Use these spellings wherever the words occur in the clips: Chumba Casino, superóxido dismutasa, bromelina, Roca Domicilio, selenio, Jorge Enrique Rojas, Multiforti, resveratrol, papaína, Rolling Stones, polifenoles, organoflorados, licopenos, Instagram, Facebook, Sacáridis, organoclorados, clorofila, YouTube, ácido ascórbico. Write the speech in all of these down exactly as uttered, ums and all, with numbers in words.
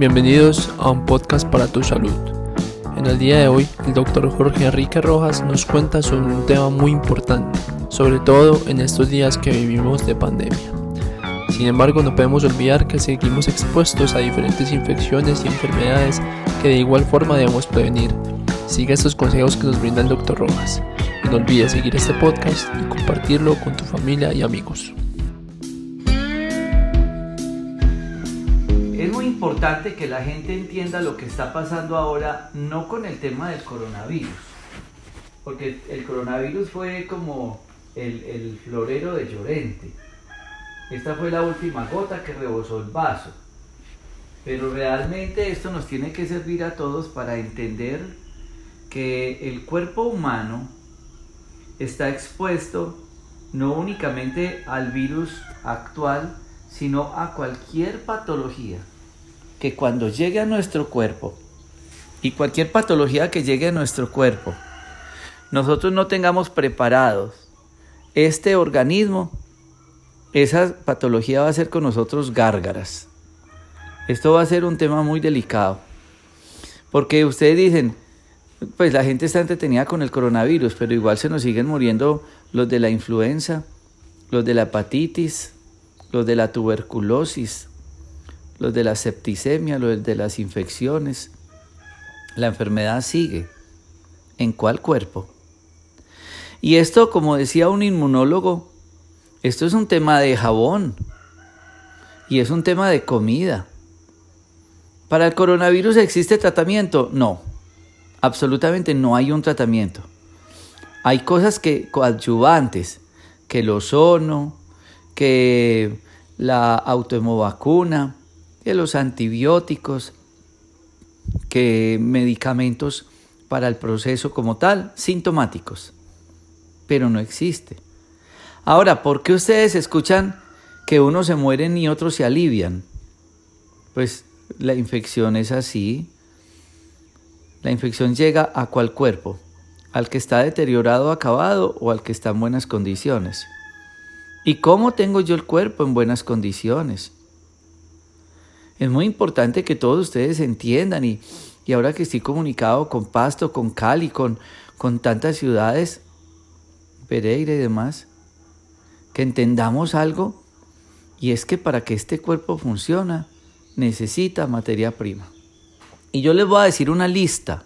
Bienvenidos a un podcast para tu salud. En el día de hoy, el doctor Jorge Enrique Rojas nos cuenta sobre un tema muy importante, sobre todo en estos días que vivimos de pandemia. Sin embargo, no podemos olvidar que seguimos expuestos a diferentes infecciones y enfermedades que de igual forma debemos prevenir. Sigue estos consejos que nos brinda el doctor Rojas. Y no olvides seguir este podcast y compartirlo con tu familia y amigos. Es muy importante que la gente entienda lo que está pasando ahora, no con el tema del coronavirus, porque el coronavirus fue como el, el florero de Llorente. Esta fue la última gota que rebosó el vaso. Pero realmente esto nos tiene que servir a todos para entender que el cuerpo humano está expuesto no únicamente al virus actual, sino a cualquier patología que cuando llegue a nuestro cuerpo, y cualquier patología que llegue a nuestro cuerpo, nosotros no tengamos preparados este organismo, esa patología va a ser con nosotros gárgaras. Esto va a ser un tema muy delicado, porque ustedes dicen, pues la gente está entretenida con el coronavirus, pero igual se nos siguen muriendo los de la influenza, los de la hepatitis, los de la tuberculosis, los de la septicemia, los de las infecciones. La enfermedad sigue. ¿En cuál cuerpo? Y esto, como decía un inmunólogo, esto es un tema de jabón y es un tema de comida. ¿Para el coronavirus existe tratamiento? No. Absolutamente no hay un tratamiento. Hay cosas que coadyuvantes, que el ozono, que la autohemovacuna, que los antibióticos, que medicamentos para el proceso como tal, sintomáticos. Pero no existe. Ahora, ¿por qué ustedes escuchan que unos se mueren y otros se alivian? Pues la infección es así. La infección llega a cuál cuerpo, al que está deteriorado, acabado o al que está en buenas condiciones. ¿Y cómo tengo yo el cuerpo en buenas condiciones? Es muy importante que todos ustedes entiendan y, y ahora que estoy comunicado con Pasto, con Cali, con, con tantas ciudades, Pereira y demás, que entendamos algo y es que para que este cuerpo funcione necesita materia prima. Y yo les voy a decir una lista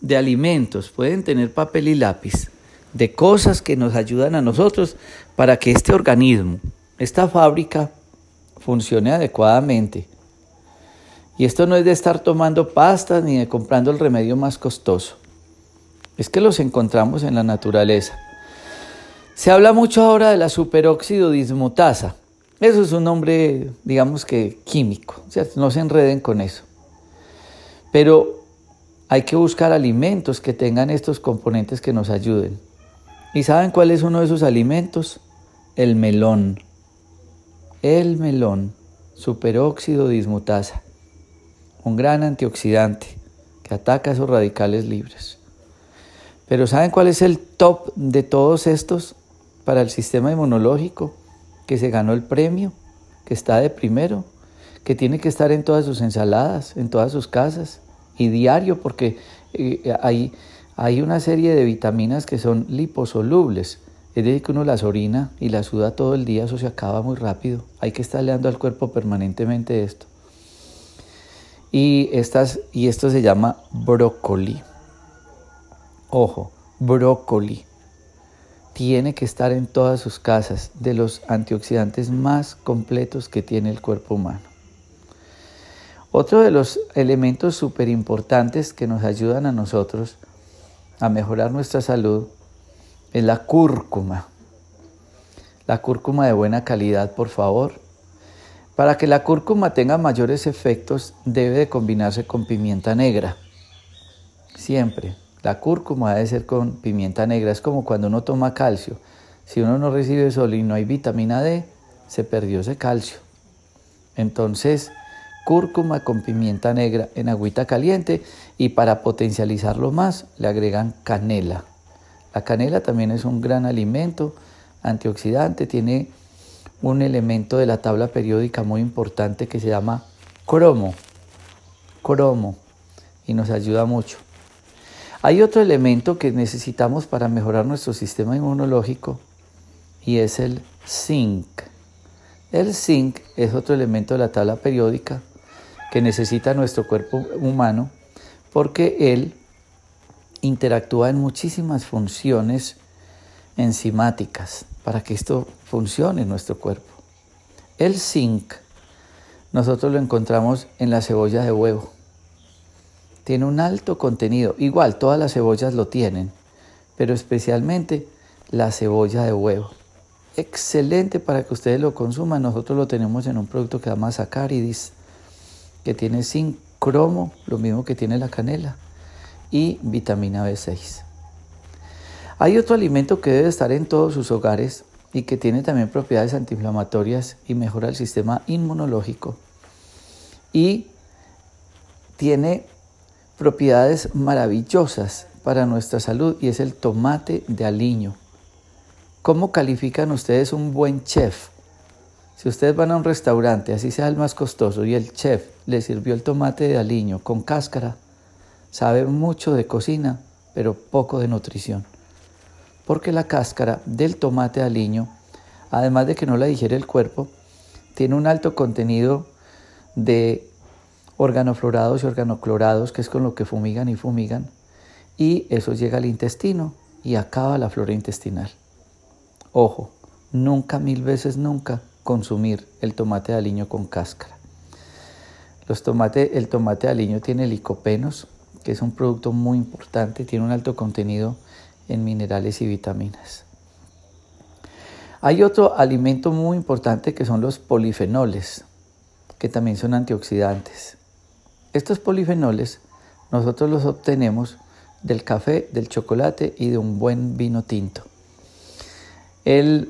de alimentos, pueden tener papel y lápiz, de cosas que nos ayudan a nosotros para que este organismo, esta fábrica, funcione adecuadamente. Y esto no es de estar tomando pastas ni de comprando el remedio más costoso. Es que los encontramos en la naturaleza. Se habla mucho ahora de la superóxido dismutasa. Eso es un nombre, digamos que químico, o sea, no se enreden con eso. Pero hay que buscar alimentos que tengan estos componentes que nos ayuden. ¿Y saben cuál es uno de esos alimentos? El melón. El melón, superóxido dismutasa, un gran antioxidante que ataca esos radicales libres. Pero ¿saben cuál es el top de todos estos para el sistema inmunológico que se ganó el premio, que está de primero? Que tiene que estar en todas sus ensaladas, en todas sus casas y diario, porque hay, hay una serie de vitaminas que son liposolubles, es decir que uno las orina y las suda todo el día, eso se acaba muy rápido, hay que estarle dando al cuerpo permanentemente esto. Y, estas, y esto se llama brócoli. Ojo, brócoli. Tiene que estar en todas sus casas, de los antioxidantes más completos que tiene el cuerpo humano. Otro de los elementos súper importantes que nos ayudan a nosotros a mejorar nuestra salud es la cúrcuma. La cúrcuma de buena calidad, por favor. Para que la cúrcuma tenga mayores efectos, debe de combinarse con pimienta negra. Siempre. La cúrcuma debe ser con pimienta negra. Es como cuando uno toma calcio. Si uno no recibe sol y no hay vitamina D, se perdió ese calcio. Entonces, cúrcuma con pimienta negra en agüita caliente y para potencializarlo más le agregan canela. La canela también es un gran alimento antioxidante, tiene un elemento de la tabla periódica muy importante que se llama cromo. cromo y nos ayuda mucho. Hay otro elemento que necesitamos para mejorar nuestro sistema inmunológico y es el zinc. El zinc es otro elemento de la tabla periódica que necesita nuestro cuerpo humano porque él interactúa en muchísimas funciones enzimáticas para que esto funcione en nuestro cuerpo. El zinc nosotros lo encontramos en la cebolla de huevo. Tiene un alto contenido, igual todas las cebollas lo tienen, pero especialmente la cebolla de huevo. Excelente para que ustedes lo consuman. Nosotros lo tenemos en un producto que se llama Sacáridis, que tiene zinc, cromo, lo mismo que tiene la canela, y vitamina B seis. Hay otro alimento que debe estar en todos sus hogares y que tiene también propiedades antiinflamatorias y mejora el sistema inmunológico y tiene propiedades maravillosas para nuestra salud y es el tomate de aliño. ¿Cómo califican ustedes un buen chef? Si ustedes van a un restaurante, así sea el más costoso, y el chef le sirvió el tomate de aliño con cáscara, sabe mucho de cocina, pero poco de nutrición. Porque la cáscara del tomate de aliño, además de que no la digiere el cuerpo, tiene un alto contenido de organoflorados y organoclorados, que es con lo que fumigan y fumigan, y eso llega al intestino y acaba la flora intestinal. Ojo, nunca, mil veces nunca, consumir el tomate de aliño con cáscara. Los tomate, el tomate de aliño tiene licopenos, que es un producto muy importante, tiene un alto contenido en minerales y vitaminas. Hay otro alimento muy importante que son los polifenoles, que también son antioxidantes. Estos polifenoles nosotros los obtenemos del café, del chocolate y de un buen vino tinto. El,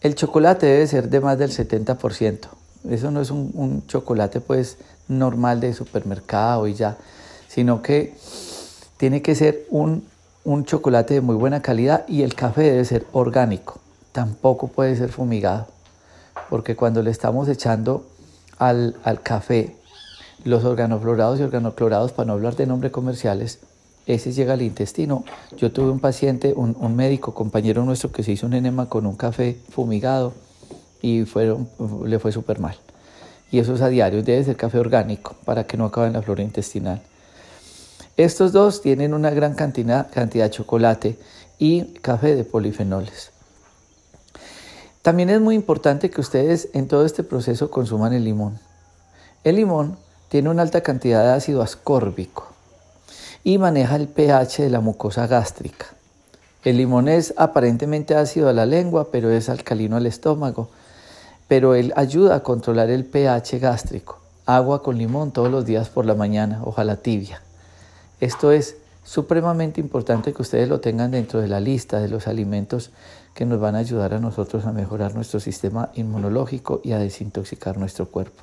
el chocolate debe ser de más del setenta por ciento. Eso no es un, un chocolate pues normal de supermercado y ya, sino que tiene que ser un, un chocolate de muy buena calidad y el café debe ser orgánico. Tampoco puede ser fumigado, porque cuando le estamos echando al, al café los organoflorados y organoclorados, para no hablar de nombres comerciales, ese llega al intestino. Yo tuve un paciente, un, un médico, compañero nuestro, que se hizo un enema con un café fumigado y fueron, le fue súper mal. Y eso es a diario, debe ser café orgánico para que no acabe en la flora intestinal. Estos dos tienen una gran cantidad, cantidad de chocolate y café de polifenoles. También es muy importante que ustedes en todo este proceso consuman el limón. El limón tiene una alta cantidad de ácido ascórbico y maneja el pH de la mucosa gástrica. El limón es aparentemente ácido a la lengua, pero es alcalino al estómago. Pero él ayuda a controlar el pH gástrico. Agua con limón todos los días por la mañana, ojalá tibia. Esto es supremamente importante que ustedes lo tengan dentro de la lista de los alimentos que nos van a ayudar a nosotros a mejorar nuestro sistema inmunológico y a desintoxicar nuestro cuerpo.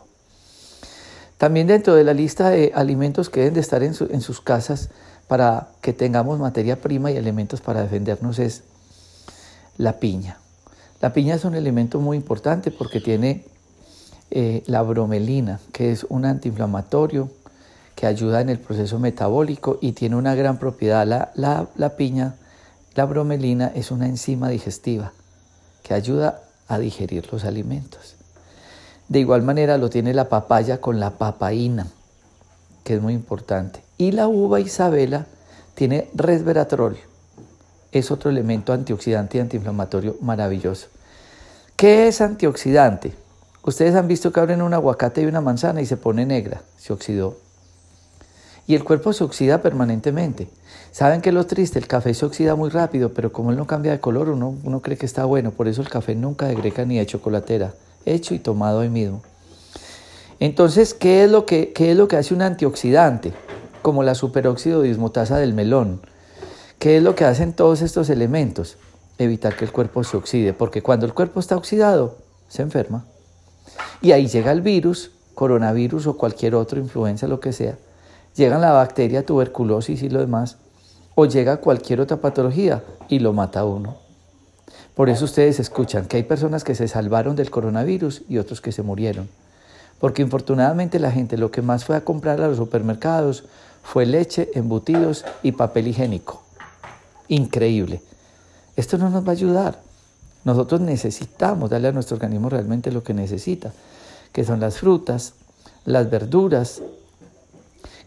También dentro de la lista de alimentos que deben de estar en, su, en sus casas para que tengamos materia prima y elementos para defendernos es la piña. La piña es un elemento muy importante porque tiene eh, la bromelina, que es un antiinflamatorio, que ayuda en el proceso metabólico y tiene una gran propiedad. La, la, la piña, la bromelina, es una enzima digestiva que ayuda a digerir los alimentos. De igual manera lo tiene la papaya con la papaína, que es muy importante. Y la uva Isabela tiene resveratrol. Es otro elemento antioxidante y antiinflamatorio maravilloso. ¿Qué es antioxidante? Ustedes han visto que abren un aguacate y una manzana y se pone negra, se oxidó. Y el cuerpo se oxida permanentemente. ¿Saben qué es lo triste? El café se oxida muy rápido, pero como él no cambia de color, uno, uno cree que está bueno. Por eso el café nunca degrega ni de chocolatera. Hecho y tomado hoy mismo. Entonces, ¿qué es lo que, qué es lo que hace un antioxidante? Como la superóxido dismutasa del melón. ¿Qué es lo que hacen todos estos elementos? Evitar que el cuerpo se oxide, porque cuando el cuerpo está oxidado, se enferma. Y ahí llega el virus, coronavirus o cualquier otro, influenza, lo que sea. Llegan la bacteria, tuberculosis y lo demás, o llega cualquier otra patología y lo mata uno. Por eso ustedes escuchan que hay personas que se salvaron del coronavirus y otros que se murieron, porque infortunadamente la gente lo que más fue a comprar a los supermercados fue leche, embutidos y papel higiénico. Increíble. Esto no nos va a ayudar. Nosotros necesitamos darle a nuestro organismo realmente lo que necesita, que son las frutas, las verduras,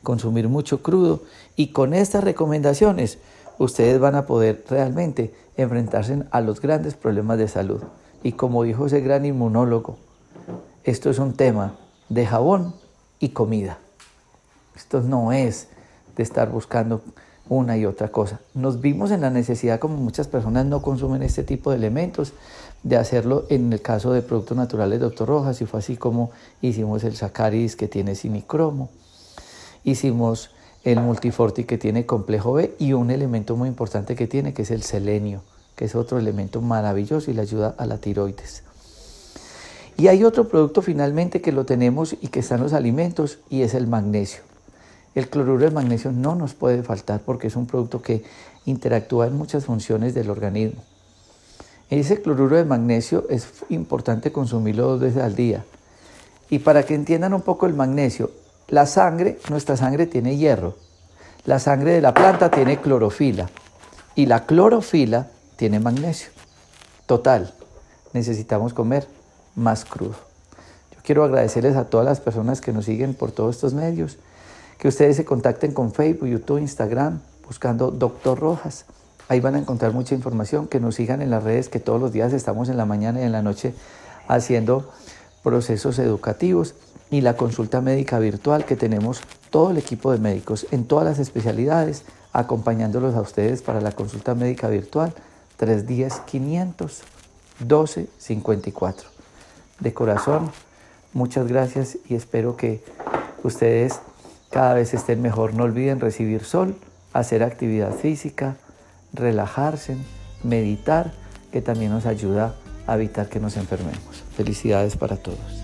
consumir mucho crudo. Y con estas recomendaciones, ustedes van a poder realmente enfrentarse a los grandes problemas de salud. Y como dijo ese gran inmunólogo, esto es un tema de jabón y comida. Esto no es de estar buscando una y otra cosa. Nos vimos en la necesidad, como muchas personas no consumen este tipo de elementos, de hacerlo en el caso de productos naturales, doctor Rojas, y fue así como hicimos el Sacáridis, que tiene sinicromo, hicimos el Multiforti, que tiene complejo B, y un elemento muy importante que tiene, que es el selenio, que es otro elemento maravilloso y le ayuda a la tiroides. Y hay otro producto finalmente que lo tenemos y que está en los alimentos, y es el magnesio. El cloruro de magnesio no nos puede faltar porque es un producto que interactúa en muchas funciones del organismo. Ese cloruro de magnesio es importante consumirlo dos veces al día. Y para que entiendan un poco el magnesio, la sangre, nuestra sangre tiene hierro, la sangre de la planta tiene clorofila y la clorofila tiene magnesio. Total, necesitamos comer más crudo. Yo quiero agradecerles a todas las personas que nos siguen por todos estos medios, que ustedes se contacten con Facebook, YouTube, Instagram, buscando doctor Rojas. Ahí van a encontrar mucha información, que nos sigan en las redes, que todos los días estamos en la mañana y en la noche haciendo procesos educativos, y la consulta médica virtual, que tenemos todo el equipo de médicos en todas las especialidades acompañándolos a ustedes para la consulta médica virtual tres uno cero, cinco uno dos, uno dos cinco cuatro. De corazón, muchas gracias y espero que ustedes cada vez estén mejor. No olviden recibir sol, hacer actividad física, relajarse, meditar, que también nos ayuda a evitar que nos enfermemos. Felicidades para todos.